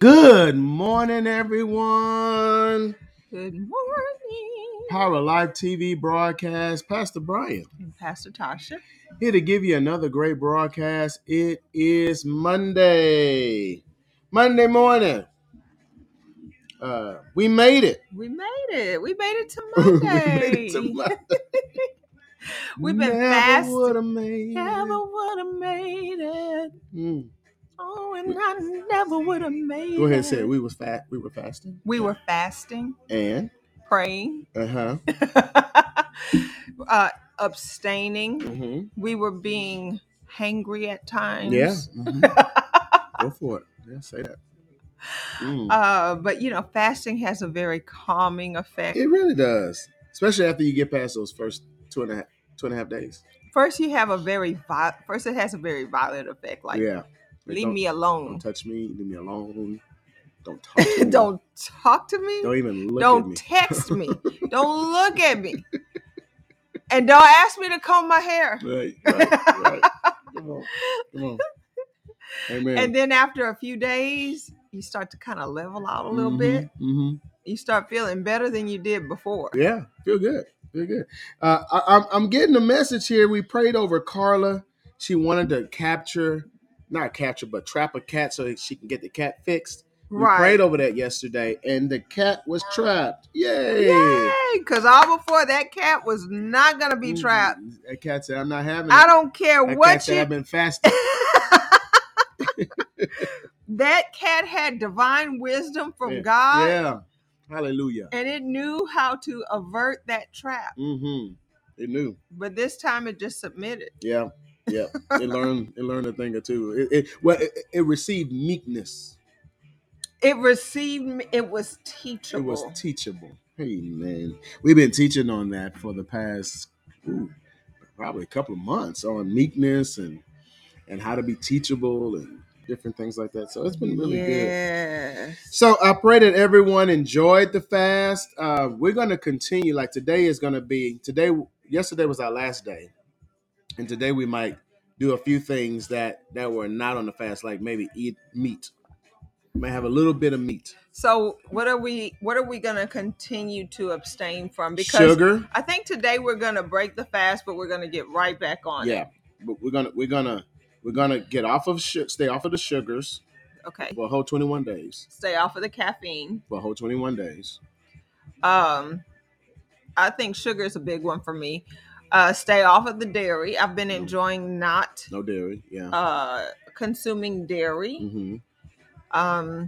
Good morning, everyone. Good morning. Power Life TV broadcast. Pastor Brian. And Pastor Tasha. Here to give you another great broadcast. It is Monday. Monday morning. We made it. We made it to Monday. We've been fasting. Never would have made it. Oh, and I never would have made it. Go ahead and say it. We were fasting. We were fasting. And? Praying. Abstaining. Mm-hmm. We were being hangry at times. Yeah. Mm-hmm. Go for it. Yeah, say that. But, you know, fasting has a very calming effect. It really does. Especially after you get past those first two and a half days. First it has a very violent effect. Like, yeah. Leave me alone. Don't touch me. Leave me alone. Don't talk to me. Don't talk to me. Don't even look at me. Don't text me. Don't look at me. And don't ask me to comb my hair. Right. Come on. Amen. And then after a few days, you start to kind of level out a little bit. Mm-hmm. You start feeling better than you did before. Yeah. Feel good. I'm getting a message here. We prayed over Carla. She wanted to trap a cat so she can get the cat fixed. Right. We prayed over that yesterday, and the cat was trapped. Yay! Because all before, that cat was not going to be trapped. That cat said, I'm not having it. I don't care what you... That cat said, I've been fasting. That cat had divine wisdom from God. Yeah. Hallelujah. And it knew how to avert that trap. Mm-hmm. It knew. But this time, it just submitted. Yeah. Yeah, it learned a thing or two. It received meekness. It was teachable. Hey, man. We've been teaching on that for the past probably a couple of months on meekness and how to be teachable and different things like that. So it's been really good. So I pray that everyone enjoyed the fast. We're going to continue. Like yesterday was our last day. And today we might do a few things that were not on the fast, like maybe eat meat. We might have a little bit of meat. So what are we going to continue to abstain from? Because sugar. I think today we're going to break the fast, but we're going to get right back on it. Yeah, but we're gonna get off of stay off of the sugars. Okay. For a whole 21 days. Stay off of the caffeine. For a whole 21 days. I think sugar is a big one for me. Stay off of the dairy. I've been enjoying no dairy. Yeah. Consuming dairy. Mm-hmm.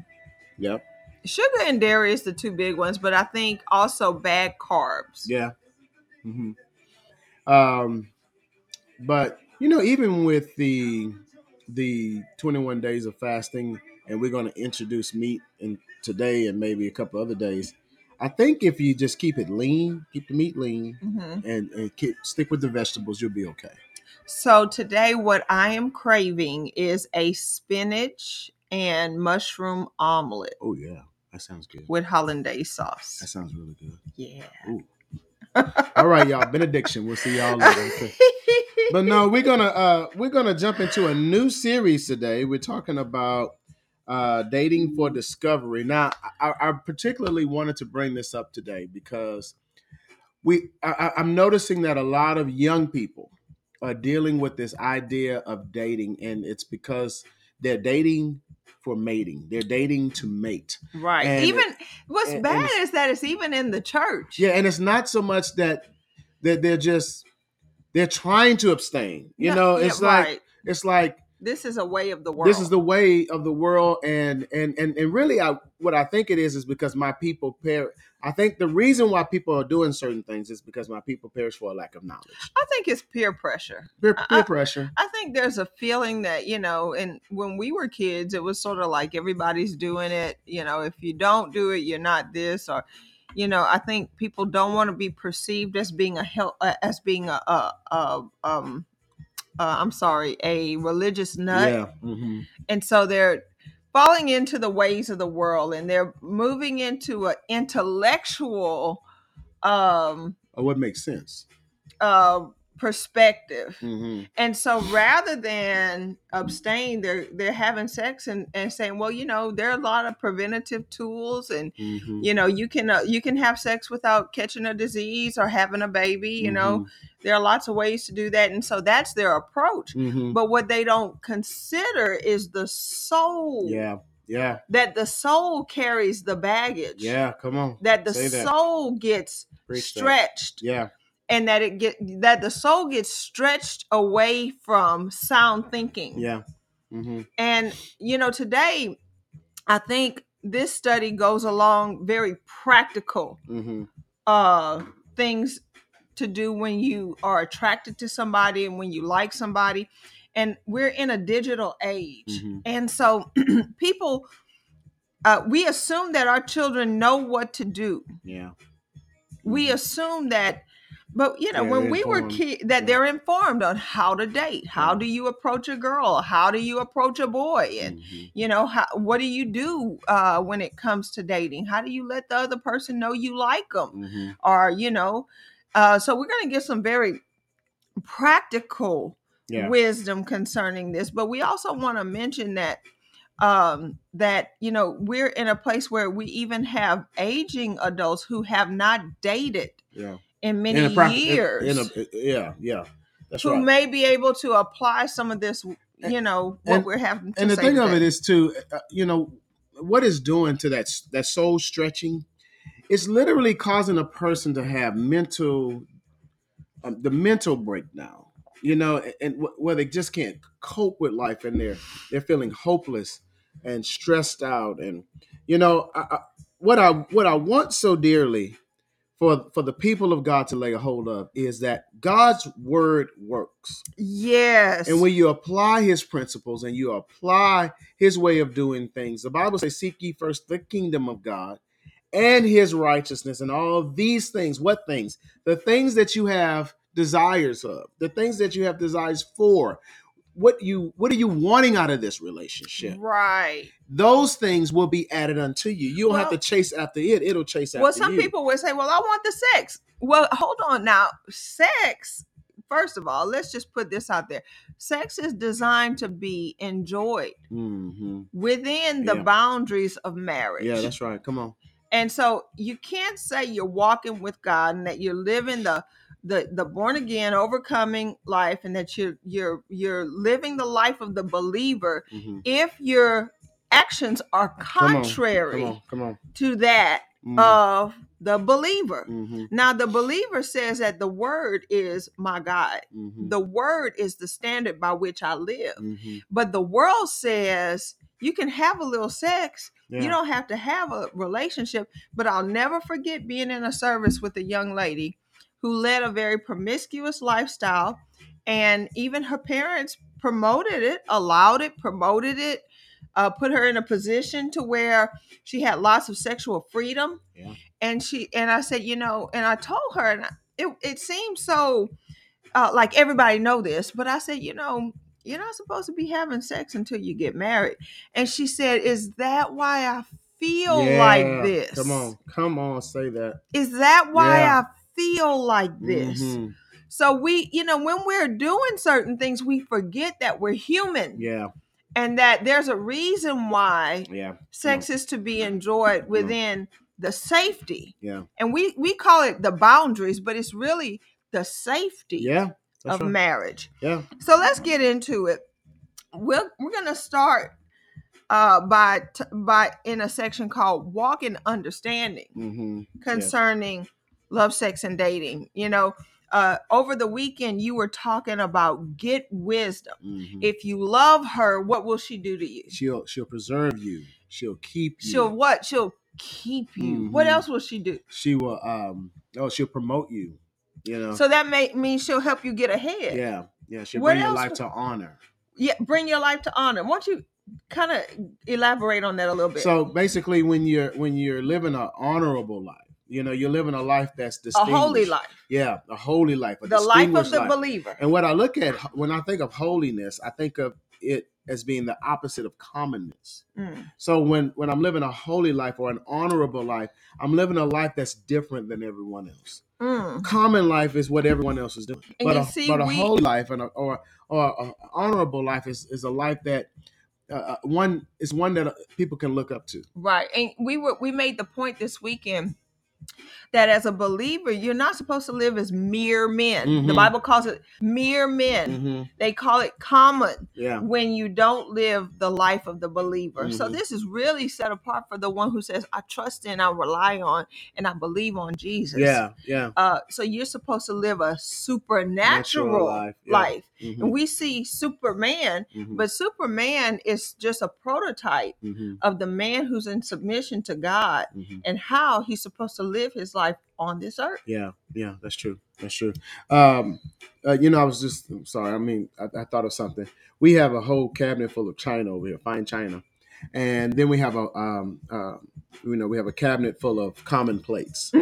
Yep. Sugar and dairy is the two big ones, but I think also bad carbs. Yeah. Mm-hmm. But you know, even with the 21 days of fasting, and we're going to introduce meat in today and maybe a couple other days. I think if you just keep it lean, keep the meat lean, mm-hmm. and stick with the vegetables, you'll be okay. So today what I am craving is a spinach and mushroom omelet. Oh, yeah. That sounds good. With hollandaise sauce. That sounds really good. Yeah. Ooh. All right, y'all. Benediction. We'll see y'all later. Okay. But no, we're gonna jump into a new series today. We're talking about dating for discovery. Now, I particularly wanted to bring this up today because I'm noticing that a lot of young people are dealing with this idea of dating, and it's because they're dating for mating. They're dating to mate. Right. And what's bad is that it's even in the church. Yeah, and it's not so much that they're trying to abstain. This is a way of the world. This is the way of the world, and really, what I think it is because my people perish. I think the reason why people are doing certain things is because my people perish for a lack of knowledge. I think it's peer pressure. Peer pressure. I think there's a feeling that, you know, and when we were kids, it was sort of like everybody's doing it. You know, if you don't do it, you're not this, or you know, I think people don't want to be perceived as being a religious nut. Yeah. Mm-hmm. And so they're falling into the ways of the world, and they're moving into an intellectual what makes sense perspective. Mm-hmm. And so rather than abstain, they're having sex and saying, well, you know, there are a lot of preventative tools and, mm-hmm. you know, you can have sex without catching a disease or having a baby, you mm-hmm. know, there are lots of ways to do that. And so that's their approach. Mm-hmm. But what they don't consider is the soul. Yeah. Yeah. That the soul carries the baggage. Yeah. Come on. That the soul gets stretched. Yeah. And that the soul gets stretched away from sound thinking. Yeah. Mm-hmm. And, you know, today, I think this study goes along very practical mm-hmm. Things to do when you are attracted to somebody and when you like somebody. And we're in a digital age. Mm-hmm. And so people, we assume that our children know what to do. Yeah. Mm-hmm. We assume that. But, you know, when we were kids, that they're informed on how to date. How do you approach a girl? How do you approach a boy? And, mm-hmm. you know, what do you do when it comes to dating? How do you let the other person know you like them? Mm-hmm. Or, you know, so we're going to get some very practical wisdom concerning this. But we also want to mention that, you know, we're in a place where we even have aging adults who have not dated. Yeah. In many years, that's who right. may be able to apply some of this, you know, what we're having to say. And the thing of it is too, you know, what it's doing to that soul stretching, it's literally causing a person to have the mental breakdown, you know, and where they just can't cope with life and they're feeling hopeless and stressed out. And, you know, what I want so dearly for the people of God to lay a hold of is that God's word works. Yes. And when you apply his principles and you apply his way of doing things, the Bible says, seek ye first the kingdom of God and his righteousness and all these things. What things? The things that you have desires of, the things that you have desires for. What are you wanting out of this relationship? Right. Those things will be added unto you. You don't have to chase after it. It'll chase after you. Well, some people will say, well, I want the sex. Well, hold on now. Sex, first of all, let's just put this out there. Sex is designed to be enjoyed mm-hmm. within the boundaries of marriage. Yeah, that's right. Come on. And so you can't say you're walking with God and that you're living the born again overcoming life and that you're living the life of the believer mm-hmm. if your actions are contrary come on. To that mm-hmm. of the believer. Mm-hmm. Now the believer says that the word is my guide. Mm-hmm. The word is the standard by which I live. Mm-hmm. But the world says you can have a little sex. Yeah. You don't have to have a relationship. But I'll never forget being in a service with a young lady who led a very promiscuous lifestyle, and even her parents promoted it, allowed it, promoted it, put her in a position to where she had lots of sexual freedom. Yeah. And I said, you know, and I told her, and it seemed so like everybody know this, but I said, you know, you're not supposed to be having sex until you get married. And she said, is that why I feel like this? Come on, say that. Is that why I feel like this? Mm-hmm. So we, you know, when we're doing certain things, we forget that we're human. Yeah. And that there's a reason why sex is to be enjoyed within the safety. Yeah. And we call it the boundaries, but it's really the safety of marriage. Yeah. So let's get into it. We're going to start by in a section called Walk in Understanding mm-hmm. concerning love, sex, and dating. You know, over the weekend, you were talking about get wisdom. Mm-hmm. If you love her, what will she do to you? She'll preserve you. She'll keep you. She'll what? She'll keep you. Mm-hmm. What else will she do? She will, she'll promote you, you know. So that means she'll help you get ahead. Yeah. Yeah. She'll bring your life to honor. Yeah. Bring your life to honor. Won't you kind of elaborate on that a little bit? So basically when you're living an honorable life, you know, you're living a life that's distinguished. A holy life. Yeah, a holy life. The life of the believer. And what I look at, when I think of holiness, I think of it as being the opposite of commonness. So when I'm living a holy life or an honorable life, I'm living a life that's different than everyone else. Common life is what everyone else is doing. And but a holy life and or honorable life is a life that one that people can look up to. Right. And we made the point this weekend that as a believer, you're not supposed to live as mere men. Mm-hmm. The Bible calls it mere men. Mm-hmm. They call it common when you don't live the life of the believer. Mm-hmm. So this is really set apart for the one who says, I trust in, I rely on, and I believe on Jesus. So you're supposed to live a supernatural life. Mm-hmm. And we see Superman, but Superman is just a prototype of the man who's in submission to God and how he's supposed to live his life on this earth. That's true. I thought of something. We have a whole cabinet full of china over here, fine china, and then we have a cabinet full of common plates.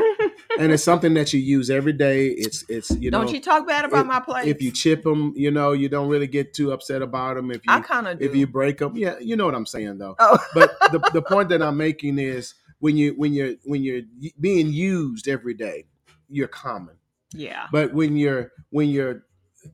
And it's something that you use every day. It's Don't you talk bad about my plates. If you chip them, you don't really get too upset about them. I kind of do. If you break them, yeah, you know what I'm saying though. Oh. But the point that I'm making is when you're being used every day, you're common. Yeah. But when you're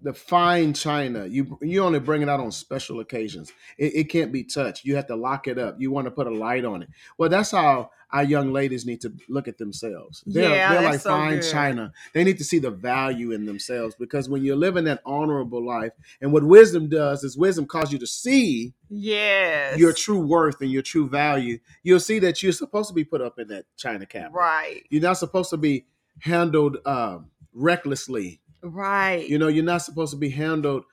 the fine china, you only bring it out on special occasions. It can't be touched. You have to lock it up. You want to put a light on it. Well, that's how our young ladies need to look at themselves. They're like so fine good. China. They need to see the value in themselves, because when you're living that honorable life, and what wisdom does is wisdom calls you to see your true worth and your true value. You'll see that you're supposed to be put up in that china cabinet. Right. You're not supposed to be handled recklessly. Right. You're not supposed to be handled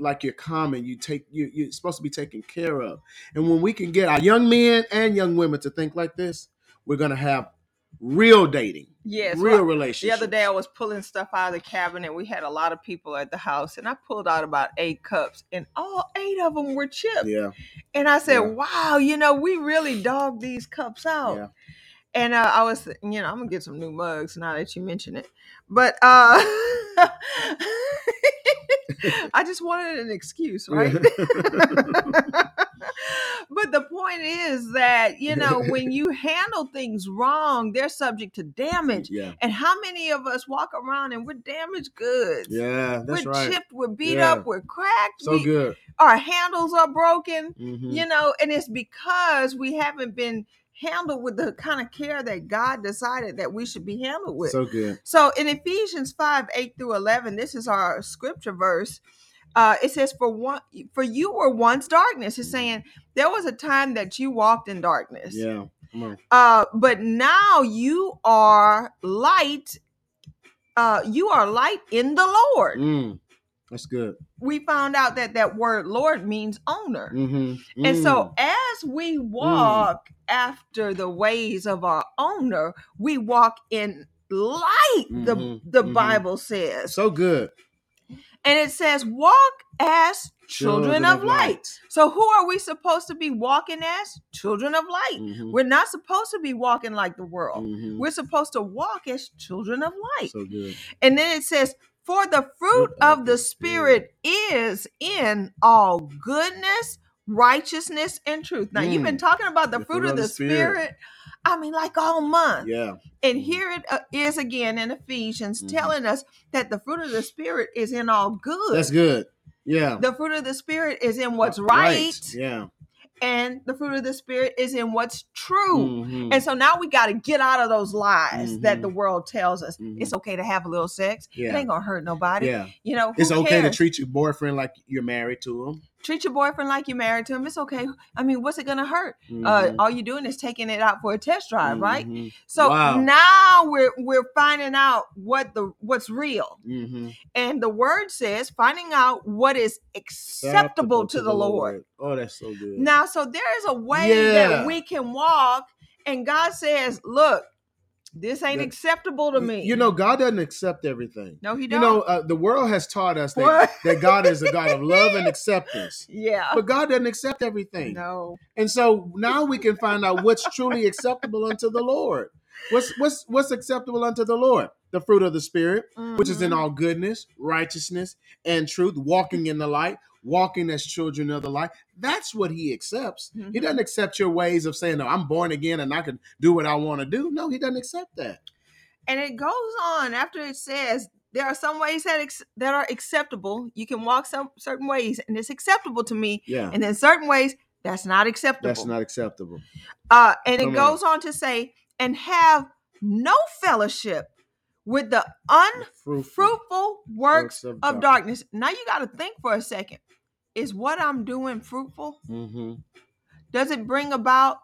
like you're common. You're supposed to be taken care of. And when we can get our young men and young women to think like this, we're going to have real dating. Yes. Real relationships. The other day I was pulling stuff out of the cabinet. We had a lot of people at the house, and I pulled out about 8 cups, and all 8 of them were chipped. Yeah. And I said, wow, we really dogged these cups out. Yeah. And I was, I'm going to get some new mugs now that you mention it. But I just wanted an excuse, right? But the point is that, when you handle things wrong, they're subject to damage. Yeah. And how many of us walk around and we're damaged goods? Yeah, that's we're right. We're chipped, we're beat up, we're cracked. So good. Our handles are broken, and it's because we haven't been handled with the kind of care that God decided that we should be handled with. So good. So in Ephesians 5:8-11, this is our scripture verse. It says, "For you were once darkness." It's saying there was a time that you walked in darkness. Yeah. Come on. But now you are light. You are light in the Lord. That's good. We found out that word Lord means owner. Mm-hmm. And so as we walk after the ways of our owner, we walk in light, the Bible says. So good. And it says, walk as children of light. So who are we supposed to be walking as? Children of light. Mm-hmm. We're not supposed to be walking like the world. Mm-hmm. We're supposed to walk as children of light. So good. And then it says, for the fruit of the Spirit is in all goodness, righteousness, and truth. Now, you've been talking about the fruit of the Spirit, like all month. Yeah. And here it is again in Ephesians telling us that the fruit of the Spirit is in all good. That's good. Yeah. The fruit of the Spirit is in what's right. Yeah. And the fruit of the Spirit is in what's true. Mm-hmm. And so now we got to get out of those lies that the world tells us. Mm-hmm. It's okay to have a little sex. Yeah. It ain't going to hurt nobody. Yeah. It's okay to treat your boyfriend like you're married to him. Treat your boyfriend like you're married to him. It's okay. What's it going to hurt? Mm-hmm. All you're doing is taking it out for a test drive, right? So now we're finding out what's real. Mm-hmm. And the word says finding out what is acceptable to the Lord. Oh, that's so good. Now, so there is a way that we can walk, and God says, look, this ain't acceptable to me. God doesn't accept everything. No, he don't. The world has taught us that God is a God of love and acceptance. Yeah. But God doesn't accept everything. No. And so now we can find out what's truly acceptable unto the Lord. What's acceptable unto the Lord? the fruit of the Spirit, mm-hmm. which is in all goodness, righteousness, and truth, walking in the light, walking as children of the light. That's what he accepts. Mm-hmm. He doesn't accept your ways of saying, no, I'm born again and I can do what I want to do. No, he doesn't accept that. And it goes on after it says, there are some ways that are acceptable. You can walk some certain ways and it's acceptable to me. Yeah. And then certain ways that's not acceptable. That's not acceptable. And it goes on to say, and have no fellowship with the unfruitful works of darkness. Now you got to think for a second. Is what I'm doing fruitful? Mm-hmm. Does it bring about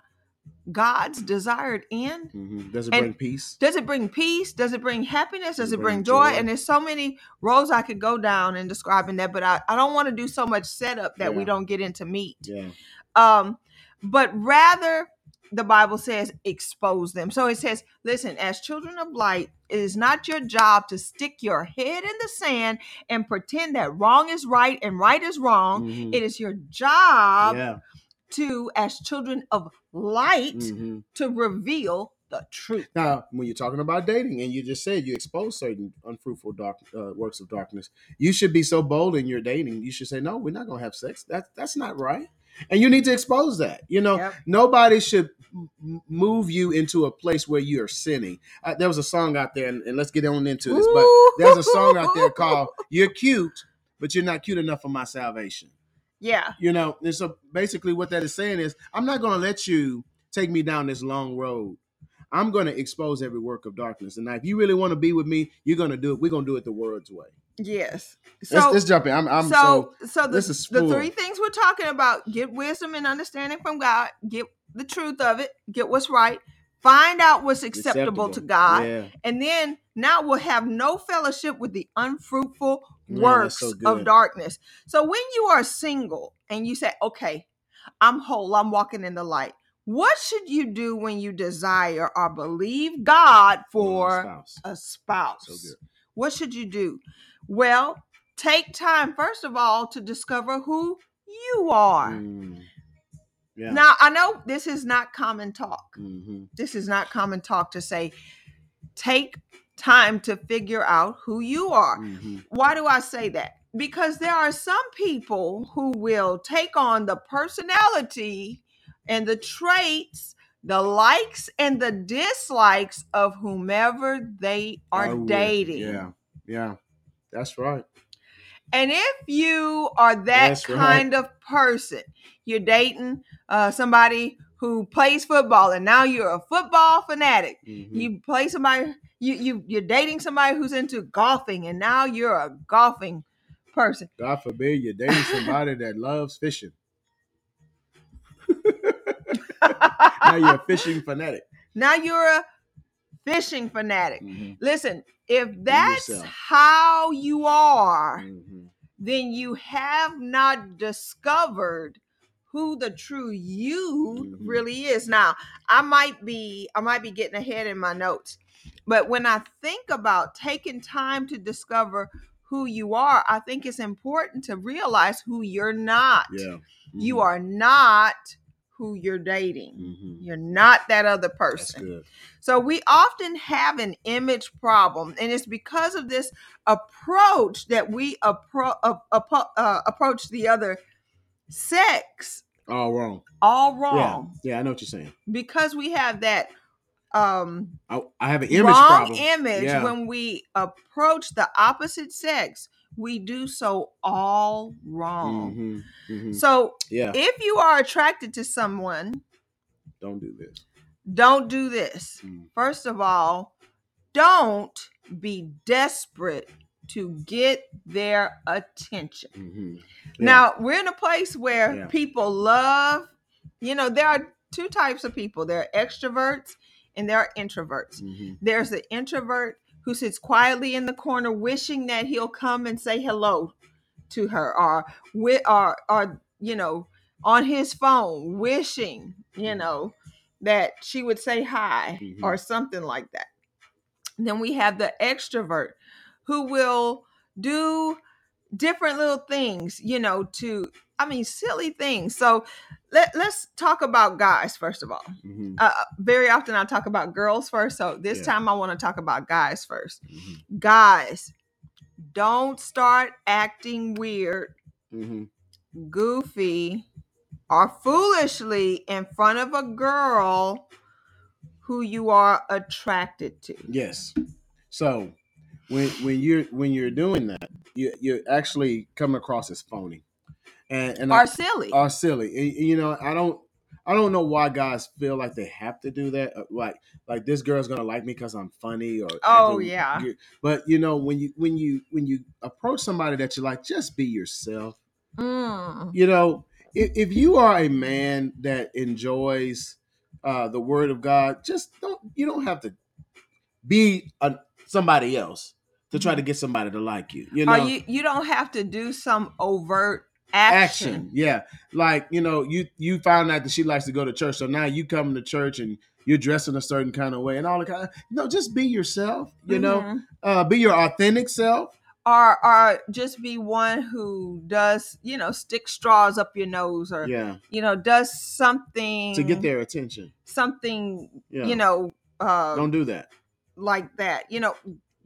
God's desired end? Mm-hmm. Does it bring peace? Does it bring peace? Does it bring happiness? Does it bring joy? And there's so many roads I could go down in describing that, but I don't want to do so much setup that we don't get into meat. Yeah. But rather, the Bible says, expose them. So it says, listen, as children of light, it is not your job to stick your head in the sand and pretend that wrong is right and right is wrong. Mm-hmm. It is your job to, as children of light, mm-hmm. to reveal the truth. Now, when you're talking about dating and you just said you expose certain unfruitful works of darkness, you should be so bold in your dating. You should say, no, we're not going to have sex. That's not right. And you need to expose that. You know, nobody should move you into a place where you are sinning. There was a song out there, and let's get on into this, but there's a song out there called You're Cute, But You're Not Cute Enough for My Salvation. Yeah. You know, and so basically what that is saying is, I'm not going to let you take me down this long road. I'm going to expose every work of darkness. And now, if you really want to be with me, you're going to do it. We're going to do it the world's way. Yes. So let's jump in. The three things we're talking about: get wisdom and understanding from God, get the truth of it, get what's right, find out what's acceptable to God, and then now we'll have no fellowship with the unfruitful works of darkness. So when you are single and you say, okay, I'm whole, I'm walking in the light, what should you do when you desire or believe God for a spouse? So good. What should you do? Well, take time, first of all, to discover who you are. Mm. Yeah. Now, I know this is not common talk. Mm-hmm. This is not common talk to say, take time to figure out who you are. Mm-hmm. Why do I say that? Because there are some people who will take on the personality and the traits, the likes and the dislikes of whomever they are dating. Yeah, that's right. And if you are that kind of person, you're dating somebody who plays football and now you're a football fanatic. Mm-hmm. You play somebody, you're dating somebody who's into golfing and now you're a golfing person. God forbid you're dating somebody that loves fishing. Now you're a fishing fanatic. Mm-hmm. Listen, if that's how you are, mm-hmm. then you have not discovered who the true you mm-hmm. really is. Now, I might be getting ahead in my notes, but when I think about taking time to discover who you are, I think it's important to realize who you're not. Yeah. Mm-hmm. You are not who you're dating. Mm-hmm. You're not that other person. So we often have an image problem, and it's because of this approach that we approach the other sex. All wrong. Yeah, I know what you're saying. Because we have that I have an image problem. When we approach the opposite sex, we do so all wrong. Mm-hmm, mm-hmm. So if you are attracted to someone, don't do this. Mm. First of all, don't be desperate to get their attention. Mm-hmm. Yeah. Now, we're in a place where people love, there are two types of people. There are extroverts and there are introverts. Mm-hmm. There's the introvert who sits quietly in the corner wishing that he'll come and say hello to her or on his phone wishing, that she would say hi mm-hmm. or something like that. And then we have the extrovert who will do different little things, to I mean, silly things. So let's talk about guys, first of all. Mm-hmm. Very often I talk about girls first. So this time I want to talk about guys first. Mm-hmm. Guys, don't start acting weird, mm-hmm. goofy, or foolishly in front of a girl who you are attracted to. Yes. So when you're doing that, you actually come across as phony. And are silly. And, you know, I don't know why guys feel like they have to do that. Like this girl's gonna like me because I'm funny or But you know, when you approach somebody that you like, just be yourself. Mm. You know, if you are a man that enjoys the Word of God, you don't have to be somebody else to try to get somebody to like you. You know, you don't have to do some overt action. Yeah. Like, you know, you found out that she likes to go to church. So now you come to church and you're dressing a certain kind of way and all the kind of, no, just be yourself, you mm-hmm. know, be your authentic self. Or just be one who does, you know, stick straws up your nose or, you know, does something to get their attention. Something, you know. Don't do that. Like that, you know.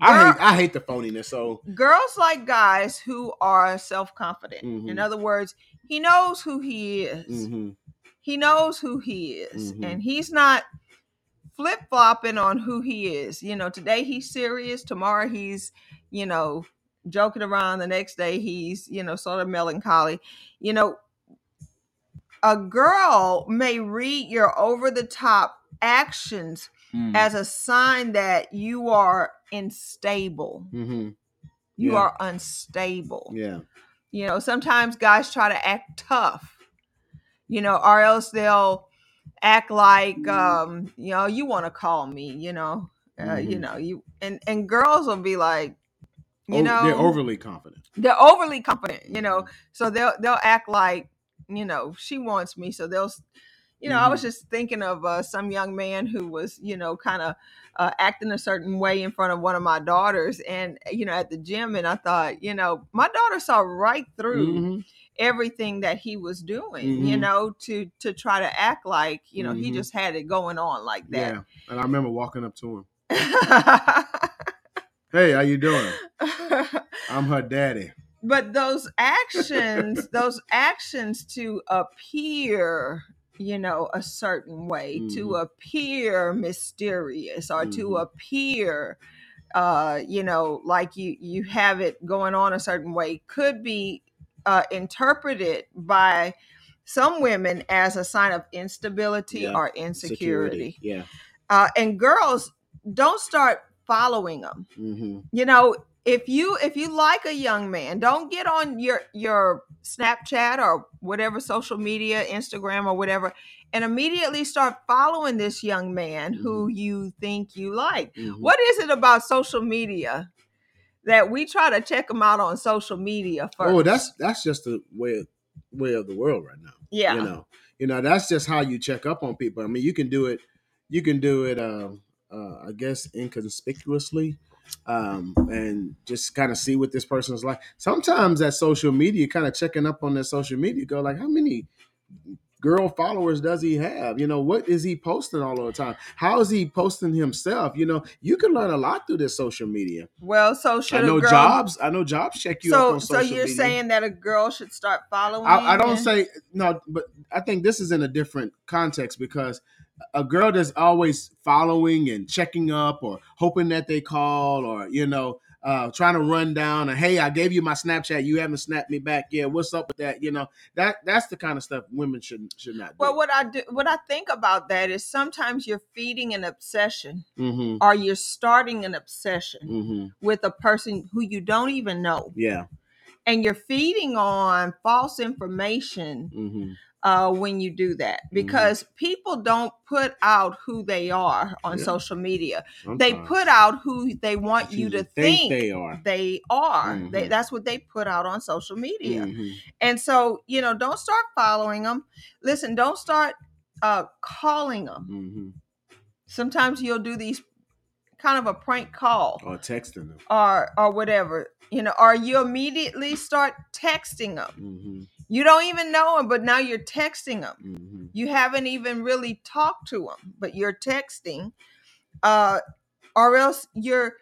I hate the phoniness. So girls like guys who are self-confident. Mm-hmm. In other words, he knows who he is. Mm-hmm. He knows who he is. Mm-hmm. And he's not flip-flopping on who he is. You know, today he's serious. Tomorrow he's, you know, joking around. The next day he's, you know, sort of melancholy. You know, a girl may read your over-the-top actions as a sign that you are unstable. Mm-hmm. You are unstable. Yeah. You know, sometimes guys try to act tough, you know, or else they'll act like, you know, you want to call me, you know, mm-hmm. you know, you and girls will be like, you know, they're overly confident. They're overly confident, you know, so they'll act like, you know, she wants me. So they'll, you know, mm-hmm. I was just thinking of some young man who was, you know, kind of acting a certain way in front of one of my daughters and, you know, at the gym. And I thought, you know, my daughter saw right through mm-hmm. everything that he was doing, mm-hmm. you know, to try to act like, you know, mm-hmm. he just had it going on like that. Yeah. And I remember walking up to him. Hey, how you doing? I'm her daddy. But those actions to appear, you know, a certain way, mm-hmm. to appear mysterious or mm-hmm. to appear, you know, like you have it going on a certain way, could be interpreted by some women as a sign of instability or insecurity. Yeah. And girls, don't start following them. Mm-hmm. You know, if you like a young man, don't get on your Snapchat or whatever social media, Instagram or whatever, and immediately start following this young man mm-hmm. who you think you like. Mm-hmm. What is it about social media that we try to check them out on social media first? Oh, that's just the way of the world right now. Yeah. You know, that's just how you check up on people. I mean, you can do it I guess inconspicuously. And just kind of see what this person's like. Sometimes that social media, kind of checking up on that social media, go like, how many girl followers does he have? You know, what is he posting all the time? How is he posting himself? You know, you can learn a lot through this social media. Well, so should I know jobs check you up on social media. So you're saying that a girl should start following? I don't say no, but I think this is in a different context because a girl that's always following and checking up or hoping that they call or, you know, trying to run down or, hey, I gave you my Snapchat. You haven't snapped me back yet. What's up with that? You know, that's the kind of stuff women should not do. Well, what I think about that is sometimes you're feeding an obsession mm-hmm. or you're starting an obsession mm-hmm. with a person who you don't even know. Yeah. And you're feeding on false information mm-hmm. When you do that, because mm-hmm. people don't put out who they are on social media. Sometimes. They put out who they want you to think they are. They are. Mm-hmm. That's what they put out on social media. Mm-hmm. And so, you know, don't start following them. Listen, don't start calling them. Mm-hmm. Sometimes you'll do these kind of a prank call or texting them or whatever, you know, or you immediately start texting them. Mm-hmm. You don't even know them, but now you're texting them. Mm-hmm. You haven't even really talked to them, but you're texting, or else you're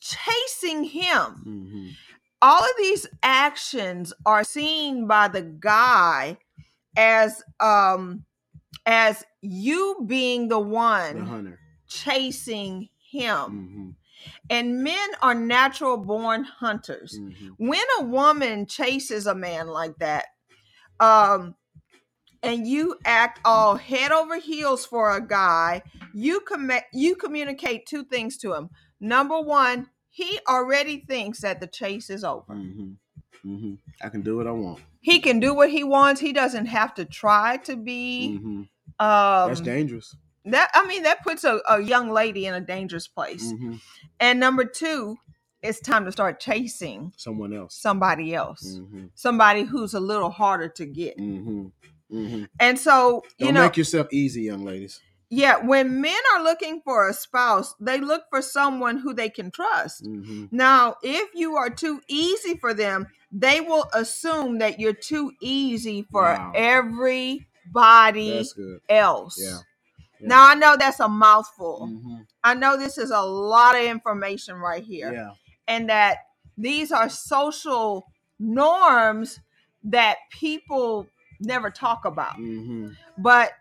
chasing him. Mm-hmm. All of these actions are seen by the guy as you being the one the hunter, chasing him. Mm-hmm. And men are natural born hunters. Mm-hmm. When a woman chases a man like that, and you act all head over heels for a guy, you communicate two things to him. Number one, he already thinks that the chase is over. Mm-hmm. Mm-hmm. I can do what I want. He can do what he wants. He doesn't have to try to be. Mm-hmm. That's dangerous. That puts a young lady in a dangerous place. Mm-hmm. And number two, it's time to start chasing somebody else, mm-hmm. somebody who's a little harder to get. Mm-hmm. Mm-hmm. And so, don't make yourself easy, young ladies. Yeah. When men are looking for a spouse, they look for someone who they can trust. Mm-hmm. Now, if you are too easy for them, they will assume that you're too easy for everybody else. Yeah. Yeah. Now, I know that's a mouthful. Mm-hmm. I know this is a lot of information right here. Yeah. And that these are social norms that people never talk about. Mm-hmm. But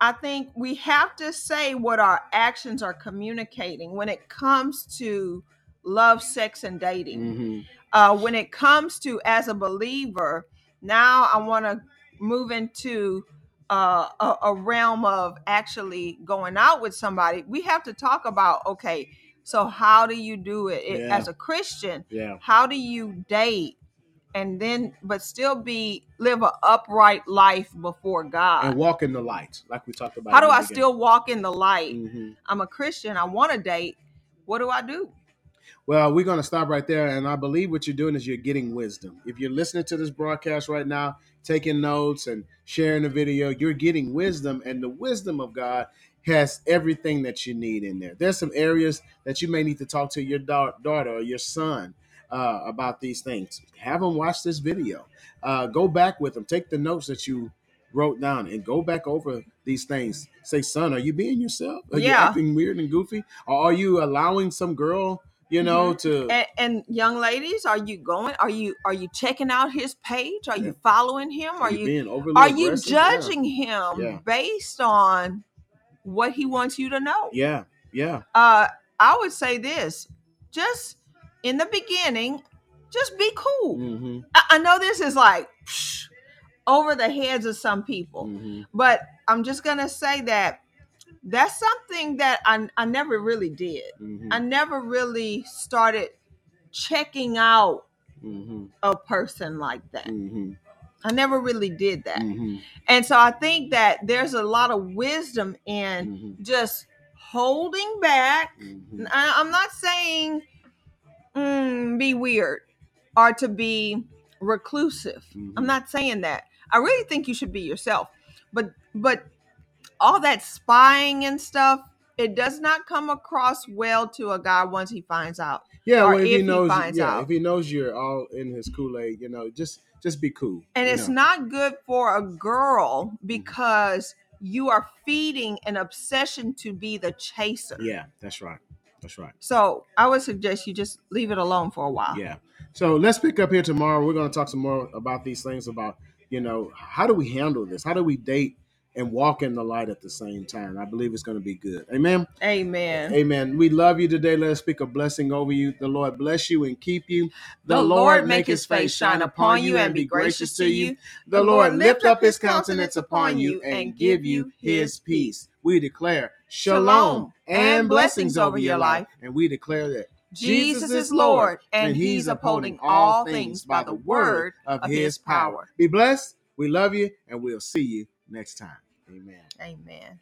I think we have to say what our actions are communicating when it comes to love, sex, and dating. Mm-hmm. When it comes to, as a believer, now I want to move into a realm of actually going out with somebody. We have to talk about, okay, so how do you do it as a Christian? Yeah. How do you date and then, but still live an upright life before God and walk in the light, like we talked about? How do I still walk in the light? Mm-hmm. I'm a Christian. I want to date. What do I do? Well, we're going to stop right there. And I believe what you're doing is you're getting wisdom. If you're listening to this broadcast right now, taking notes and sharing the video, you're getting wisdom. And the wisdom of God has everything that you need in there. There's some areas that you may need to talk to your daughter or your son about these things. Have them watch this video. Go back with them. Take the notes that you wrote down and go back over these things. Say, son, are you being yourself? Are you acting weird and goofy? Or are you allowing some girl... Mm-hmm. And young ladies, are you checking out his page? Are you following him? Are you judging him based on what he wants you to know? Yeah. Yeah. I would say this, just in the beginning, just be cool. Mm-hmm. I know this is like over the heads of some people, mm-hmm. but I'm just going to say that that's something that I never really did. Mm-hmm. I never really started checking out mm-hmm. a person like that. Mm-hmm. I never really did that. Mm-hmm. And so I think that there's a lot of wisdom in mm-hmm. just holding back. Mm-hmm. I'm not saying be weird or to be reclusive. Mm-hmm. I'm not saying that. I really think you should be yourself. But all that spying and stuff, it does not come across well to a guy once he finds out. Yeah, or well, if he knows you're all in his Kool-Aid, just be cool. And it's not good for a girl because you are feeding an obsession to be the chaser. Yeah, that's right. That's right. So I would suggest you just leave it alone for a while. Yeah. So let's pick up here tomorrow. We're going to talk some more about these things about, how do we handle this? How do we date and walk in the light at the same time? I believe it's going to be good. Amen. Amen. Amen. We love you today. Let us speak a blessing over you. The Lord bless you and keep you. The Lord make his face shine upon you and be gracious to you. The Lord lift up his countenance upon you and give you his peace. We declare shalom and blessings over your life. And we declare that Jesus is Lord and he's upholding all things by the word of his power. Be blessed. We love you and we'll see you next time. Amen. Amen.